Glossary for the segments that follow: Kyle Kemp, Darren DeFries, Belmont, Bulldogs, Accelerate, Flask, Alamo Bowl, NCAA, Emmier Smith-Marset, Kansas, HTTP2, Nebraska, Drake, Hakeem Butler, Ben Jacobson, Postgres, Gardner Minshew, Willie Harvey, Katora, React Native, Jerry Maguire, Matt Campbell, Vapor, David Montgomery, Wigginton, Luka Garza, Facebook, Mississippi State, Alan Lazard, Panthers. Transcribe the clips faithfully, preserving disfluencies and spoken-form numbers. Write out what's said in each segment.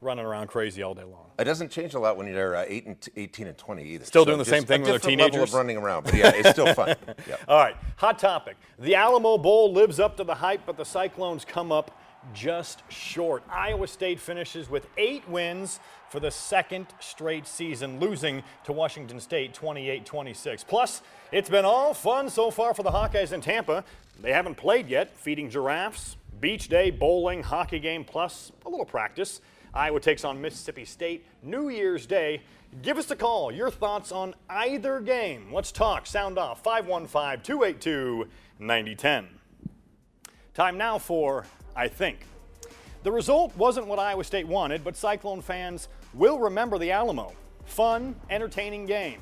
running around crazy all day long. It doesn't change a lot when you're uh, eight and t- eighteen and twenty either. Still so doing the same thing when they're teenagers? Level of running around, but yeah, it's still fun. Yeah. All right, hot topic. The Alamo Bowl lives up to the hype, but the Cyclones come up just short. Iowa State finishes with eight wins for the second straight season, losing to Washington State twenty-eight twenty-six. Plus, it's been all fun so far for the Hawkeyes in Tampa. They haven't played yet, feeding giraffes, beach day, bowling, hockey game, plus a little practice. Iowa takes on Mississippi State New Year's Day. Give us a call. Your thoughts on either game. Let's talk. Sound off. five one five, two eight two, nine oh one oh. Time now for I Think. The result wasn't what Iowa State wanted, but Cyclone fans will remember the Alamo. Fun, entertaining game.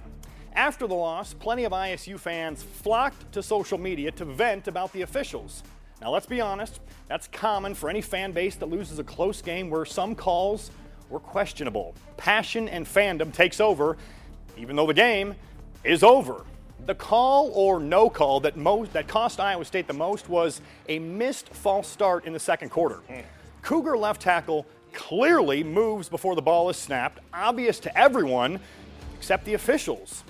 After the loss, plenty of I S U fans flocked to social media to vent about the officials. Now, let's be honest, that's common for any fan base that loses a close game where some calls were questionable. Passion and fandom takes over, even though the game is over. The call or no call that most that cost Iowa State the most was a missed false start in the second quarter. Mm. Cougar left tackle clearly moves before the ball is snapped, obvious to everyone except the officials.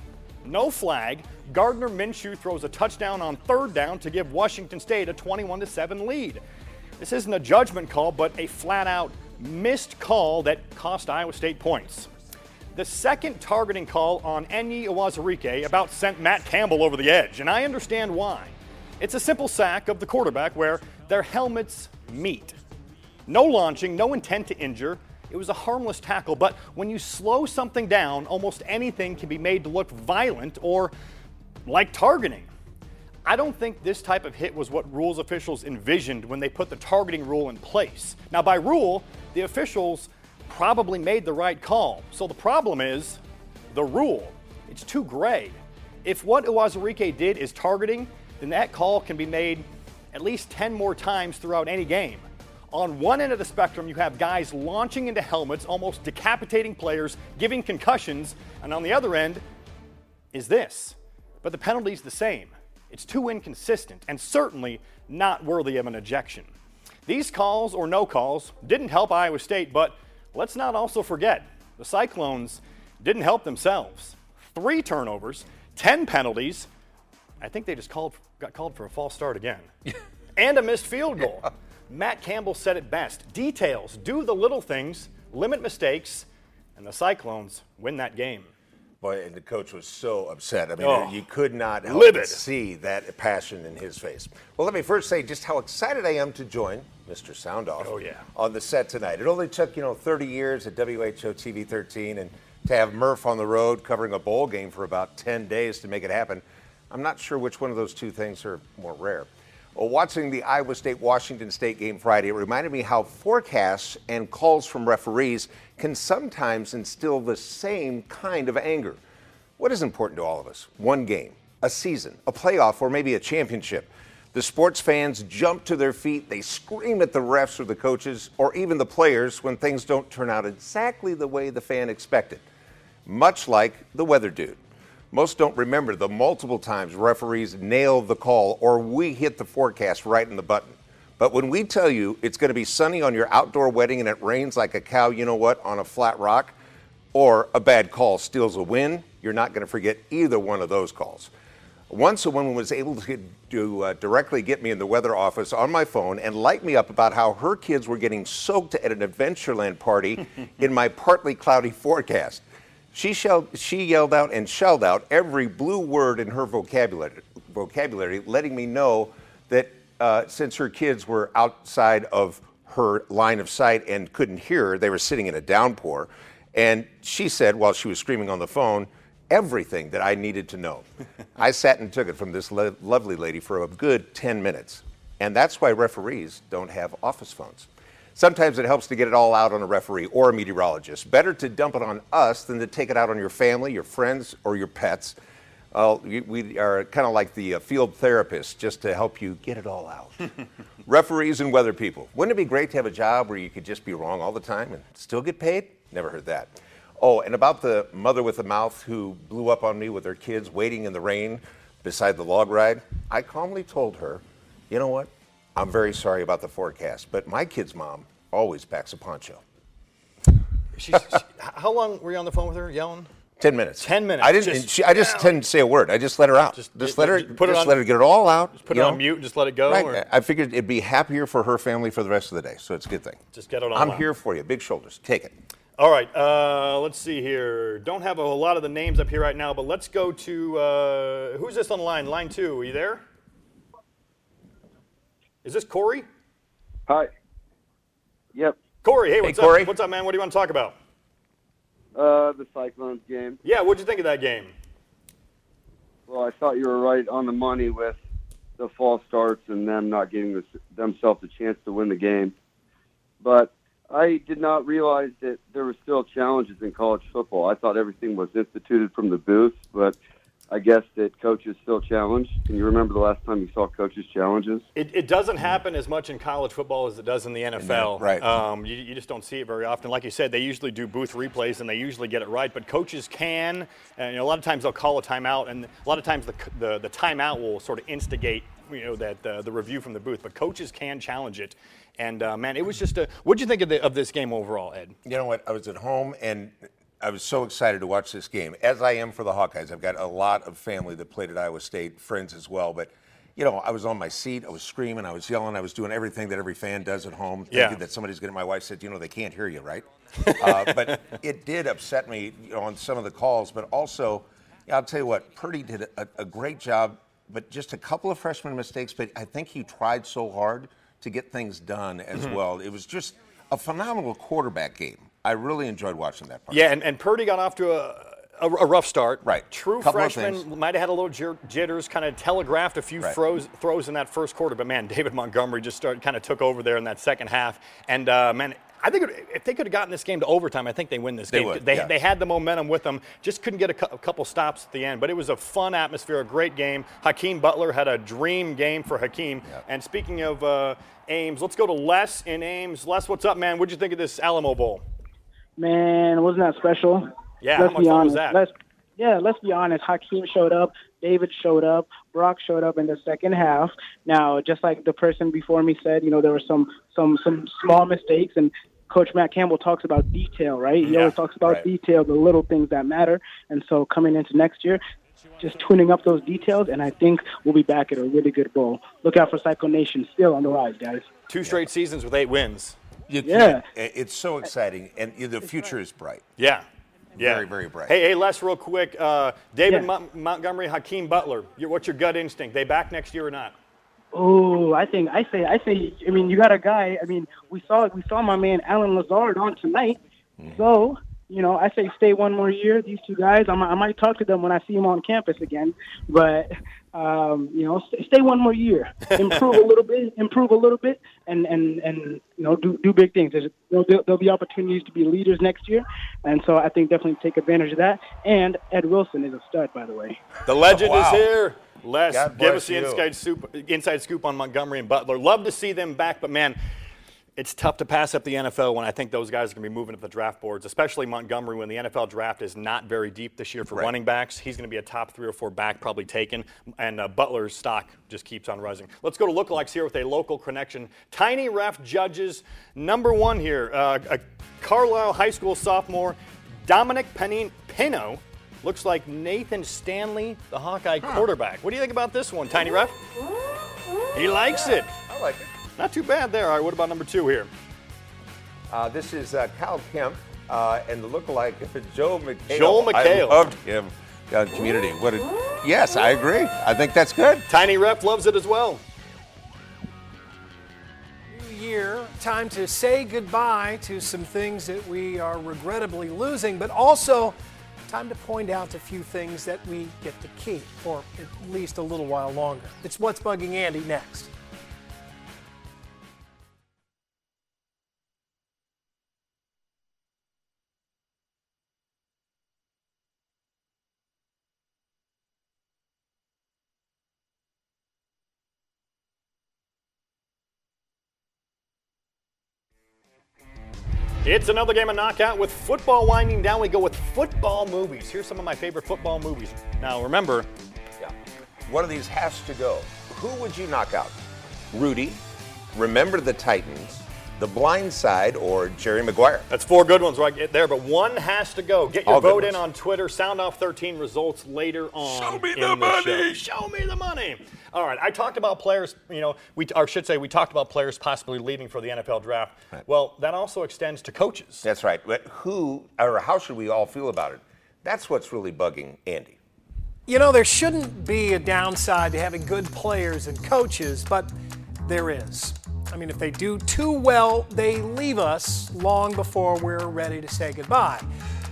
No flag. Gardner Minshew throws a touchdown on third down to give Washington State a twenty-one to seven lead. This isn't a judgment call, but a flat-out missed call that cost Iowa State points. The second targeting call on Enyi Owazarike about sent Matt Campbell over the edge, and I understand why. It's a simple sack of the quarterback where their helmets meet. No launching, no intent to injure. It was a harmless tackle, but when you slow something down, almost anything can be made to look violent or like targeting. I don't think this type of hit was what rules officials envisioned when they put the targeting rule in place. Now, by rule, the officials probably made the right call. So the problem is the rule. It's too gray. If what Owazarike did is targeting, then that call can be made at least ten more times throughout any game. On one end of the spectrum, you have guys launching into helmets, almost decapitating players, giving concussions, and on the other end is this. But the penalty's the same. It's too inconsistent and certainly not worthy of an ejection. These calls or no calls didn't help Iowa State, but let's not also forget, the Cyclones didn't help themselves. Three turnovers, ten penalties. I think they just called, got called for a false start again. And a missed field goal. Yeah. Matt Campbell said it best. Details, do the little things, limit mistakes, and the Cyclones win that game. Boy, and the coach was so upset. I mean, oh, you could not help but see that passion in his face. Well, let me first say just how excited I am to join Mister SoundOff oh, yeah. on the set tonight. It only took, you know, thirty years at W H O T V thirteen and to have Murph on the road covering a bowl game for about ten days to make it happen. I'm not sure which one of those two things are more rare. Well, watching the Iowa State-Washington State game Friday, it reminded me how forecasts and calls from referees can sometimes instill the same kind of anger. What is important to all of us? One game, a season, a playoff, or maybe a championship. The sports fans jump to their feet. They scream at the refs or the coaches or even the players when things don't turn out exactly the way the fan expected, much like the weather dude. Most don't remember the multiple times referees nailed the call or we hit the forecast right in the button. But when we tell you it's going to be sunny on your outdoor wedding and it rains like a cow, you know what, on a flat rock, or a bad call steals a win, you're not going to forget either one of those calls. Once a woman was able to, to uh, directly get me in the weather office on my phone and light me up about how her kids were getting soaked at an Adventureland party in my partly cloudy forecast. She, shelled, she yelled out and shelled out every blue word in her vocabulary, vocabulary letting me know that uh, since her kids were outside of her line of sight and couldn't hear her, they were sitting in a downpour. And she said, while she was screaming on the phone, everything that I needed to know. I sat and took it from this lo- lovely lady for a good ten minutes. And that's why referees don't have office phones. Sometimes it helps to get it all out on a referee or a meteorologist. Better to dump it on us than to take it out on your family, your friends, or your pets. Uh, we are kind of like the uh, field therapist, just to help you get it all out. Referees and weather people. Wouldn't it be great to have a job where you could just be wrong all the time and still get paid? Never heard that. Oh, and about the mother with the mouth who blew up on me with her kids waiting in the rain beside the log ride, I calmly told her, you know what? I'm very sorry about the forecast, but my kid's mom always packs a poncho. She's, she, how long were you on the phone with her yelling? Ten minutes. Ten minutes. I didn't. Just, she, I just didn't say a word. I just let her out. Just, just let her. Just put it just on, let her get it all out. Just put it know? on mute and just let it go. Right. Or? I figured it'd be happier for her family for the rest of the day, so it's a good thing. Just get it all. I'm out. Here for you. Big shoulders. Take it. All right. Uh, let's see here. Don't have a lot of the names up here right now, but let's go to uh, who's this on line? Line two. Are you there? Is this Corey? Hi. Yep. Corey. Hey, what's hey, Corey. up? What's up, man? What do you want to talk about? Uh, the Cyclones game. Yeah, what'd you think of that game? Well, I thought you were right on the money with the false starts and them not giving this, themselves a chance to win the game. But I did not realize that there were still challenges in college football. I thought everything was instituted from the booth, but I guess that coaches still challenge. Can you remember the last time you saw coaches challenges? It, it doesn't happen as much in college football as it does in the N F L. Right. Um, you, you just don't see it very often. Like you said, they usually do booth replays, and they usually get it right. But coaches can, and you know, a lot of times they'll call a timeout, and a lot of times the the, the timeout will sort of instigate, you know, that uh, the review from the booth. But coaches can challenge it. And uh, man, it was just a. What'd you think of the, of this game overall, Ed? You know what? I was at home and I was so excited to watch this game, as I am for the Hawkeyes. I've got a lot of family that played at Iowa State, friends as well. But, you know, I was on my seat. I was screaming. I was yelling. I was doing everything that every fan does at home, thinking yeah. that somebody's going to – my wife said, you know, they can't hear you, right? uh, but it did upset me, you know, on some of the calls. But also, I'll tell you what, Purdy did a, a great job, but just a couple of freshman mistakes. But I think he tried so hard to get things done as mm-hmm. well. It was just a phenomenal quarterback game. I really enjoyed watching that part. Yeah, and, and Purdy got off to a, a, a rough start. Right. True freshman might have had a little jitters, kind of telegraphed a few right. throws, throws in that first quarter. But, man, David Montgomery just started, kind of took over there in that second half. And, uh, man, I think it, if they could have gotten this game to overtime, I think they win this they game. Would, they, yeah. they had the momentum with them, just couldn't get a, cu- a couple stops at the end. But it was a fun atmosphere, a great game. Hakeem Butler had a dream game for Hakeem. Yeah. And speaking of uh, Ames, let's go to Les in Ames. Les, what's up, man? What'd you think of this Alamo Bowl? Man, wasn't that special? Yeah, let's how much be fun honest. was that? Let's, yeah, let's be honest. Hakeem showed up. David showed up. Brock showed up in the second half. Now, just like the person before me said, you know, there were some some, some small mistakes. And Coach Matt Campbell talks about detail, right? He yeah, always talks about right. detail, the little things that matter. And so coming into next year, just tuning up those details, and I think we'll be back at a really good bowl. Look out for Cyclone Nation. Still on the rise, guys. Two straight yeah. seasons with eight wins. You yeah. Can't. It's so exciting, and the future is bright. Yeah. yeah. Very, very bright. Hey, hey, Les, real quick. Uh, David yeah. Mo- Montgomery, Hakeem Butler, your, what's your gut instinct? They back next year or not? Oh, I think, I say, I say, I mean, you got a guy. I mean, we saw we saw my man Alan Lazard on tonight. Mm. So, you know, I say stay one more year. These two guys, I might, I might talk to them when I see them on campus again. But, um, you know, stay, stay one more year. Improve a little bit, improve a little bit, and, and, and you know, do, do big things. There's, there'll, there'll be opportunities to be leaders next year. And so I think definitely take advantage of that. And Ed Wilson is a stud, by the way. The legend oh, wow. is here. Les, give us the inside scoop, inside scoop on Montgomery and Butler. Love to see them back, but, man, it's tough to pass up the N F L when I think those guys are going to be moving up the draft boards, especially Montgomery when the N F L draft is not very deep this year for right. running backs. He's going to be a top three or four back probably taken, and uh, Butler's stock just keeps on rising. Let's go to lookalikes here with a local connection. Tiny Ref Judges, number one here, uh, a Carlisle High School sophomore, Dominic Panin- Pino. Looks like Nathan Stanley, the Hawkeye huh. quarterback. What do you think about this one, Tiny Ref? He likes yeah, it. I like it. Not too bad there. All right, what about number two here? Uh, this is uh, Kyle Kemp uh, and the lookalike Joel McHale. Joel McHale. I loved him on Community. What a, yes, I agree. I think that's good. Tiny Ref loves it as well. New year, time to say goodbye to some things that we are regrettably losing, but also time to point out a few things that we get to keep, or at least a little while longer. It's What's Bugging Andy next. It's another game of Knockout. With football winding down, we go with football movies. Here's some of my favorite football movies. Now, remember, yeah, one of these has to go. Who would you knock out? Rudy, Remember the Titans, The Blind Side, or Jerry Maguire? That's four good ones right there, but one has to go. Get your All vote in on Twitter. Sound Off thirteen results later on. Show me the money. Show me the money. All right, I talked about players, you know, we, or should say we talked about players possibly leaving for the N F L draft. Right. Well, that also extends to coaches. That's right. But who or how should we all feel about it? That's what's really bugging Andy. You know, there shouldn't be a downside to having good players and coaches, but there is. I mean, if they do too well, they leave us long before we're ready to say goodbye.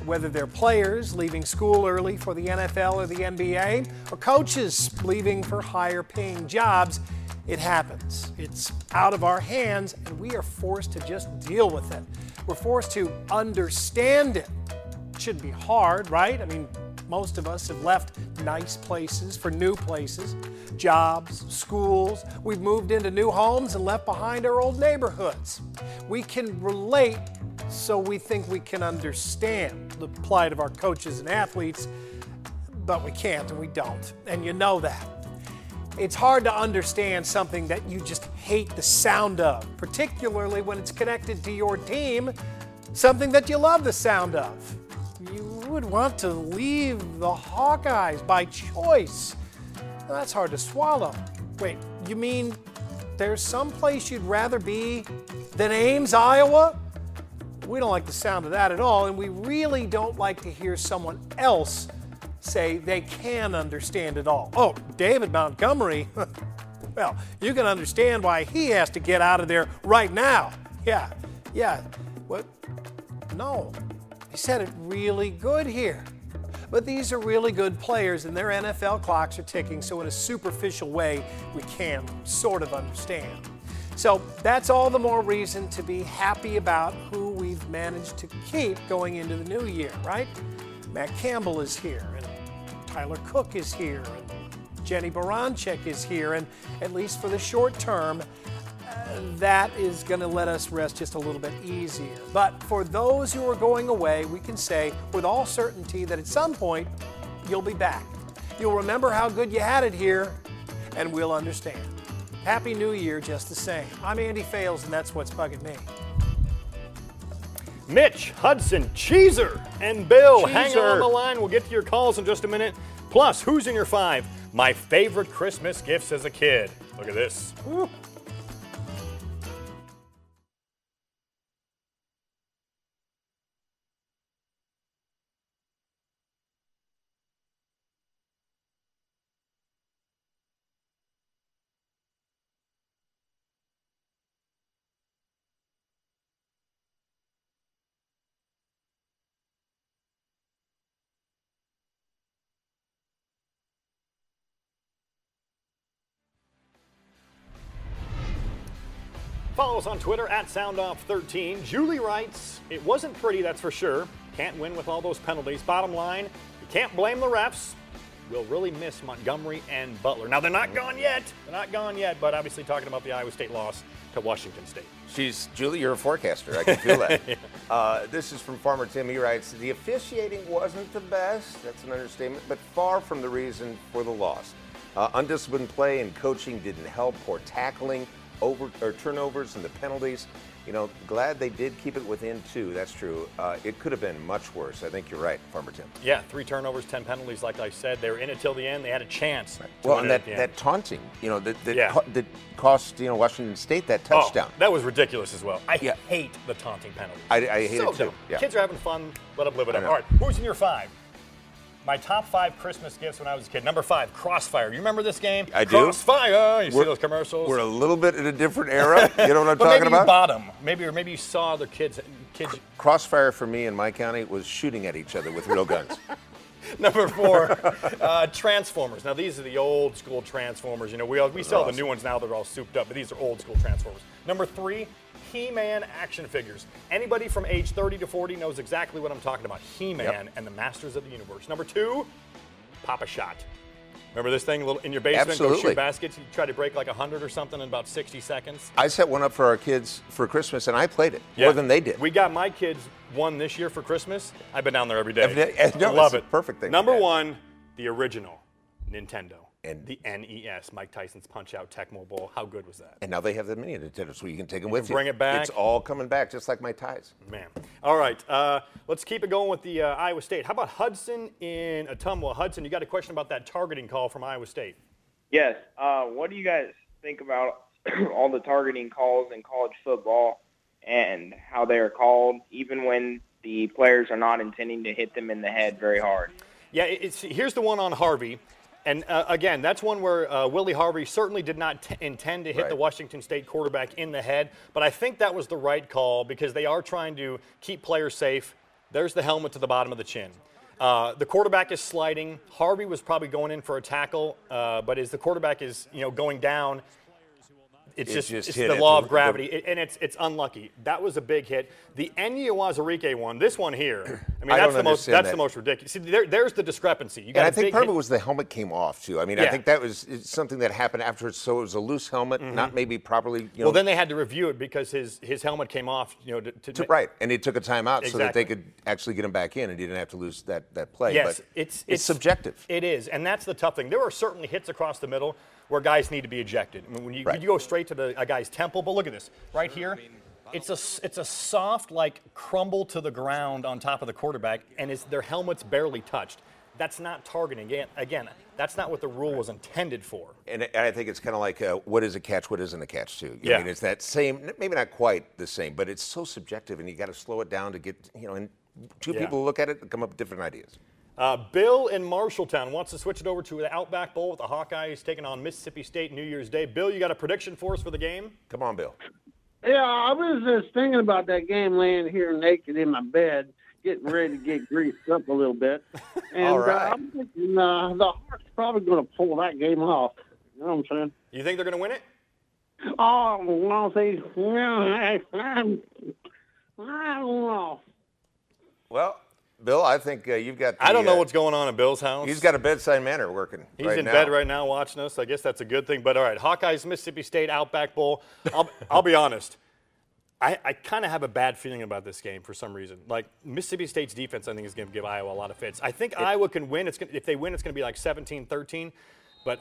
Whether they're players leaving school early for the N F L or the N B A, or coaches leaving for higher paying jobs, it happens. It's out of our hands, and we are forced to just deal with it. We're forced to understand it. It shouldn't be hard, right? I mean, most of us have left nice places for new places, jobs, schools. We've moved into new homes and left behind our old neighborhoods. We can relate, so we think we can understand the plight of our coaches and athletes, but we can't and we don't, and you know that. It's hard to understand something that you just hate the sound of, particularly when it's connected to your team, something that you love the sound of. Would want to leave the Hawkeyes by choice. That's hard to swallow. Wait, you mean there's some place you'd rather be than Ames, Iowa? We don't like the sound of that at all, and we really don't like to hear someone else say they can understand it all. Oh, David Montgomery, well, you can understand why he has to get out of there right now. Yeah, yeah, what? No. He said it really good here. But these are really good players, and their N F L clocks are ticking, so in a superficial way, we can sort of understand. So that's all the more reason to be happy about who we've managed to keep going into the new year, right? Matt Campbell is here, and Tyler Cook is here, and Jenny Baranchek is here, and at least for the short term, that is going to let us rest just a little bit easier. But for those who are going away, we can say with all certainty that at some point, you'll be back. You'll remember how good you had it here, and we'll understand. Happy New Year just the same. I'm Andy Fales, and that's what's bugging me. Mitch, Hudson, Cheezer, and Bill, Cheezer. Hang on the line. We'll get to your calls in just a minute. Plus, who's in your five? My favorite Christmas gifts as a kid. Look at this. Woo. Follow us on Twitter at Sound Off thirteen. Julie writes, it wasn't pretty, that's for sure. Can't win with all those penalties. Bottom line, you can't blame the refs. We'll really miss Montgomery and Butler. Now, they're not gone yet. They're not gone yet, but obviously talking about the Iowa State loss to Washington State. She's, Julie, you're a forecaster. I can feel that. Yeah. uh, this is from Farmer Tim. He writes, the officiating wasn't the best. That's an understatement, but far from the reason for the loss. Uh, undisciplined play and coaching didn't help. Poor tackling. Over or turnovers and the penalties, you know, glad they did keep it within two. That's true. Uh, it could have been much worse. I think you're right, Farmer Tim. Yeah, three turnovers, ten penalties, like I said. They were in it till the end. They had a chance. Right. Well, and that, that taunting, you know, that, that, yeah. co that cost, you know, Washington State that touchdown. Oh, that was ridiculous as well. I yeah. hate the taunting penalty. I, I hate so it, too. Yeah. Kids are having fun. Let them live it up. All right, who's in your five? My top five Christmas gifts when I was a kid. Number five, Crossfire. You remember this game? I do. Crossfire. You we're, see those commercials? We're a little bit in a different era. You know what I'm but talking maybe about? Maybe you bought them. Maybe, or maybe you saw the kids. kids. Crossfire for me in my county was shooting at each other with real guns. Number four, uh, Transformers. Now, these are the old school Transformers. You know, we, all, we sell awesome. The new ones now. They're all souped up, but these are old school Transformers. Number three, He-Man action figures. Anybody from age thirty to forty knows exactly what I'm talking about. He-Man yep. and the Masters of the Universe. Number two, Papa Shot. Remember this thing, little in your basement? Absolutely. Go shoot baskets. You try to break like a hundred or something in about sixty seconds. I set one up for our kids for Christmas, and I played it yeah. more than they did. We got my kids one this year for Christmas. I've been down there every day. Every, no, I love it. Perfect thing. Number one, the original Nintendo. And the N E S, Mike Tyson's Punch-Out, Tecmo Bowl. How good was that? And now they have the mini Nintendo, so you can take them you with can bring you. Bring it back. It's all coming back, just like my ties. Man. All right, uh, let's keep it going with the uh, Iowa State. How about Hudson in Ottumwa? Hudson, you got a question about that targeting call from Iowa State? Yes. Uh, what do you guys think about all the targeting calls in college football and how they are called, even when the players are not intending to hit them in the head very hard? Yeah, it's, here's the one on Harvey. And, uh, again, that's one where uh, Willie Harvey certainly did not t- intend to hit right. the Washington State quarterback in the head. But I think that was the right call because they are trying to keep players safe. There's the helmet to the bottom of the chin. Uh, the quarterback is sliding. Harvey was probably going in for a tackle. Uh, but as the quarterback is, you know, going down, it's it just, just it's the it. law of gravity. The, it, and it's it's unlucky. That was a big hit. The Enyi Owazarike one, this one here, I mean, I that's, the most, that's that. the most ridiculous. See, there, there's the discrepancy. You got and I think part of it was the helmet came off, too. I mean, yeah. I think that was something that happened afterwards. So it was a loose helmet, mm-hmm. not maybe properly. You know, well, then they had to review it because his, his helmet came off. You know, to, to, to Right, and it took a timeout exactly. so that they could actually get him back in and he didn't have to lose that, that play. Yes, but it's, it's, it's subjective. It is, and that's the tough thing. There are certainly hits across the middle where guys need to be ejected. I mean, when you, right. you go straight to the, a guy's temple, but look at this right here. It's a it's a soft like crumble to the ground on top of the quarterback, and it's, their helmet's barely touched. That's not targeting. Again, that's not what the rule was intended for. And I think it's kind of like uh, what is a catch, what isn't a catch, too. You yeah. I mean, it's that same, maybe not quite the same, but it's so subjective, and you got to slow it down to get, you know, and two yeah. people look at it and come up with different ideas. Uh, Bill in Marshalltown wants to switch it over to the Outback Bowl with the Hawkeyes taking on Mississippi State New Year's Day. Bill, you got a prediction for us for the game? Come on, Bill. Yeah, I was just thinking about that game, laying here naked in my bed, getting ready to get greased up a little bit. And All right. uh, I'm thinking uh, the Hawks probably going to pull that game off. You know what I'm saying? You think they're going to win it? Oh, well, they, well I, I, I don't know. Well, Bill, I think uh, you've got the, I don't know uh, what's going on at Bill's house. He's got a bedside manner working He's right in now. bed right now watching us. I guess that's a good thing. But, all right, Hawkeyes, Mississippi State, Outback Bowl. I'll, I'll be honest. I, I kind of have a bad feeling about this game for some reason. Like, Mississippi State's defense, I think, is going to give Iowa a lot of fits. I think it, Iowa can win. It's gonna, if they win, it's going to be like seventeen thirteen. But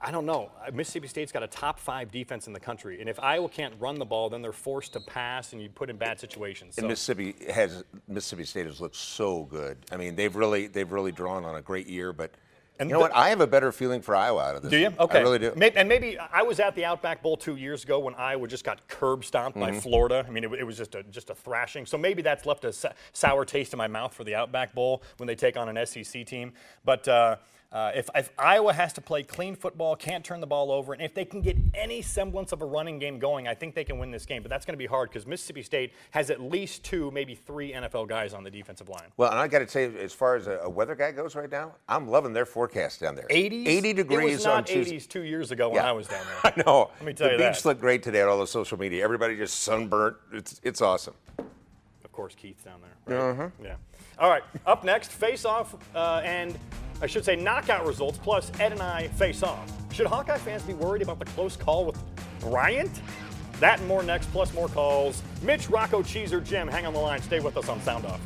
I don't know. Mississippi State's got a top-five defense in the country, and if Iowa can't run the ball, then they're forced to pass, and you put in bad situations. So. And Mississippi has Mississippi State has looked so good. I mean, they've really they've really drawn on a great year, but. And you know the, what? I have a better feeling for Iowa out of this. Do you? Game. Okay. I really do. Maybe, and maybe I was at the Outback Bowl two years ago when Iowa just got curb stomped mm-hmm. by Florida. I mean, it, it was just a just a thrashing. So maybe that's left a sour taste in my mouth for the Outback Bowl when they take on an S E C team. But uh, uh, if, if Iowa has to play clean football, can't turn the ball over, and if they can get any semblance of a running game going, I think they can win this game. But that's going to be hard because Mississippi State has at least two, maybe three N F L guys on the defensive line. Well, and I got to tell you, as far as a, a weather guy goes right now, I'm loving their four. Forecast down there. eighties? eighty degrees. It was not on eighties two years ago when yeah. I was down there. I know. Let me tell the you that. The beach looked great today on all the social media. Everybody just sunburnt. It's it's awesome. Of course, Keith's down there. Right? Uh-huh. Yeah. All right. Up next, face-off uh, and I should say knockout results, plus Ed and I face-off. Should Hawkeye fans be worried about the close call with Bryant? That and more next, plus more calls. Mitch, Rocco, Cheeser, Jim, hang on the line. Stay with us on Sound Off.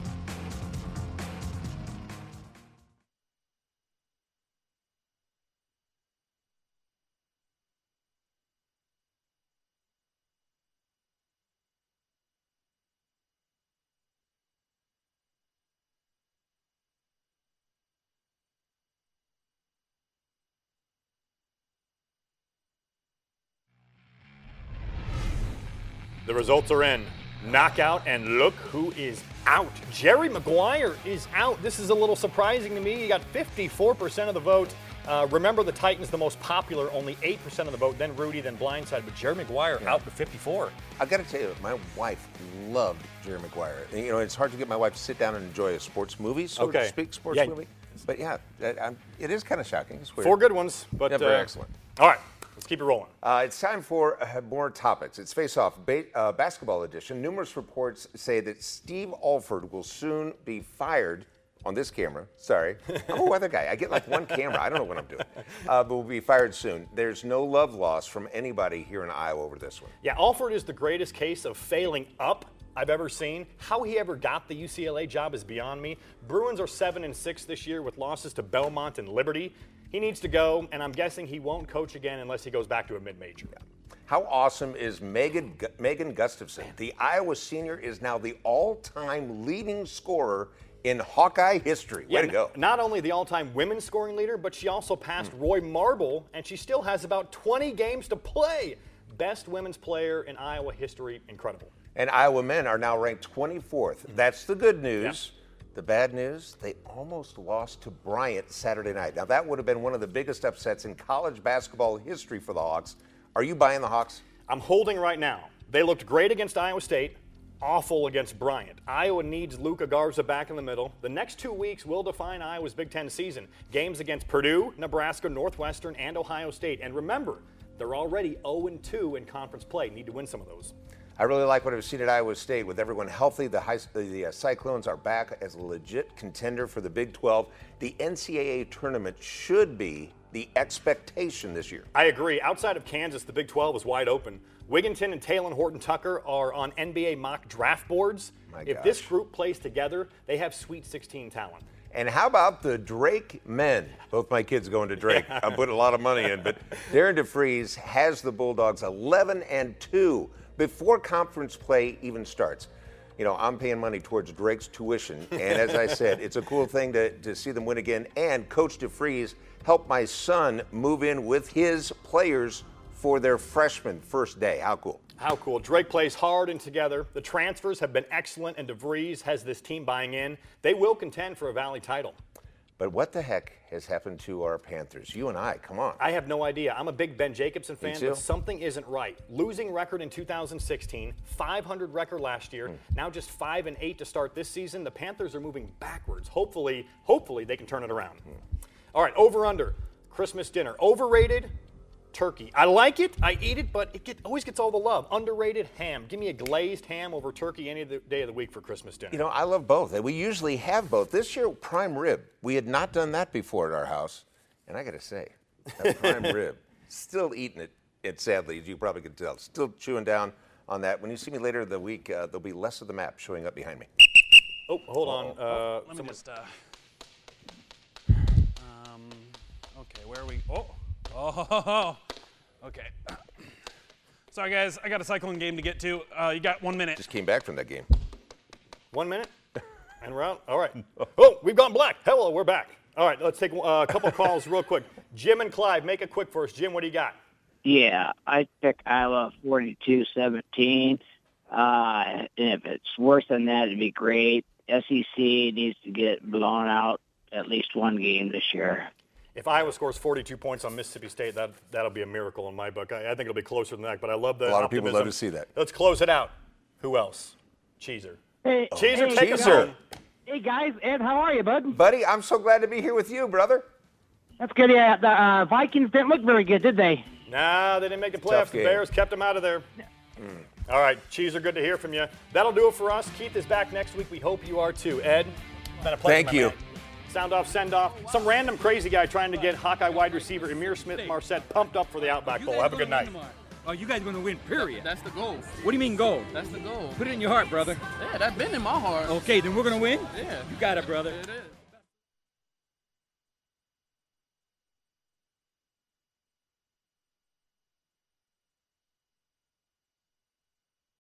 The results are in. Knockout, and look who is out. Jerry Maguire is out. This is a little surprising to me. He got fifty-four percent of the vote. Uh, remember the Titans, the most popular, only eight percent of the vote, then Rudy, then Blind Side. But Jerry Maguire yeah. out with fifty-four. I got to tell you, my wife loved Jerry Maguire. And, you know, it's hard to get my wife to sit down and enjoy a sports movie, so okay. to speak, sports yeah. movie. But, yeah, I'm, it is kind of shocking. It's weird. Four good ones. But, Never uh, excellent. All right. Let's keep it rolling. Uh, it's time for uh, more topics. It's face-off, ba- uh, basketball edition. Numerous reports say that Steve Alford will soon be fired on this camera, sorry. I'm a weather guy. I get like one camera. I don't know what I'm doing. Uh, but we'll be fired soon. There's no love lost from anybody here in Iowa over this one. Yeah, Alford is the greatest case of failing up I've ever seen. How he ever got the U C L A job is beyond me. Bruins are seven and six this year with losses to Belmont and Liberty. He needs to go, and I'm guessing he won't coach again unless he goes back to a mid-major. Yeah. How awesome is Megan, Megan Gustafson? The Iowa senior is now the all-time leading scorer in Hawkeye history. Way yeah, to go. Not only the all-time women's scoring leader, but she also passed mm. Roy Marble, and she still has about twenty games to play. Best women's player in Iowa history. Incredible. And Iowa men are now ranked twenty-fourth. Mm. That's the good news. Yeah. The bad news, they almost lost to Bryant Saturday night. Now, that would have been one of the biggest upsets in college basketball history for the Hawks. Are you buying the Hawks? I'm holding right now. They looked great against Iowa State, awful against Bryant. Iowa needs Luka Garza back in the middle. The next two weeks will define Iowa's Big Ten season. Games against Purdue, Nebraska, Northwestern, and Ohio State. And remember, they're already oh and two in conference play. Need to win some of those. I really like what I've seen at Iowa State. With everyone healthy, the, high, the, the uh, Cyclones are back as a legit contender for the Big twelve. The N C double A tournament should be the expectation this year. I agree. Outside of Kansas, the Big twelve is wide open. Wigginton and Talon Horton-Tucker are on N B A mock draft boards. My if gosh. This group plays together, they have Sweet sixteen talent. And how about the Drake men? Both my kids going to Drake. Yeah. I'm putting a lot of money in, but Darren DeFries has the Bulldogs eleven and two. Before conference play even starts. You know, I'm paying money towards Drake's tuition, and as I said, it's a cool thing to, to see them win again, and Coach DeFries helped my son move in with his players for their freshman first day. How cool. How cool. Drake plays hard and together. The transfers have been excellent, and DeVries has this team buying in. They will contend for a Valley title. But what the heck has happened to our Panthers? You and I, come on. I have no idea. I'm a big Ben Jacobson fan, but something isn't right. Losing record in two thousand sixteen, five hundred record last year, mm. now just five and eight to start this season. The Panthers are moving backwards. Hopefully, hopefully they can turn it around. Mm. All right, over under Christmas dinner. Overrated turkey. I like it. I eat it, but it get, always gets all the love. Underrated ham. Give me a glazed ham over turkey any day of the week for Christmas dinner. You know, I love both. We usually have both. This year, prime rib. We had not done that before at our house. And I got to say, that prime rib, still eating it, it, sadly, as you probably can tell. Still chewing down on that. When you see me later in the week, uh, there'll be less of the map showing up behind me. Oh, hold Uh-oh. on. Uh, Let me someone... just, uh... Um, okay, where are we? Oh. Oh, okay. Sorry, guys. I got a cycling game to get to. Uh, you got one minute. Just came back from that game. One minute? And we're out? All right. Oh, we've gone black. Hello, we're back. All right, let's take a couple calls real quick. Jim and Clive, make it quick for us. Jim, what do you got? Yeah, I pick Iowa forty-two seventeen. Uh, and if it's worse than that, it'd be great. S E C needs to get blown out at least one game this year. If Iowa scores forty-two points on Mississippi State, that, that'll be a miracle in my book. I, I think it'll be closer than that, but I love the optimism. A lot of people love to see that. Let's close it out. Who else? Cheezer. Hey, Cheezer, hey, take us home. Hey, guys. Ed, how are you, bud? Buddy, I'm so glad to be here with you, brother. That's good. Yeah, the uh, Vikings didn't look very good, did they? Nah, they didn't make the playoffs. The Bears kept them out of there. Mm. All right, Cheezer, good to hear from you. That'll do it for us. Keith is back next week. We hope you are, too. Ed, it's been a pleasure. Thank you. Man. Sound off, send off. Some random crazy guy trying to get Hawkeye wide receiver Emmier Smith-Marset pumped up for the Outback Bowl. Have a good night. Oh, you guys are going to win, period. That's the goal. What do you mean goal? That's the goal. Put it in your heart, brother. Yeah, that's been in my heart. Okay, then we're going to win? Yeah. You got it, brother. It is.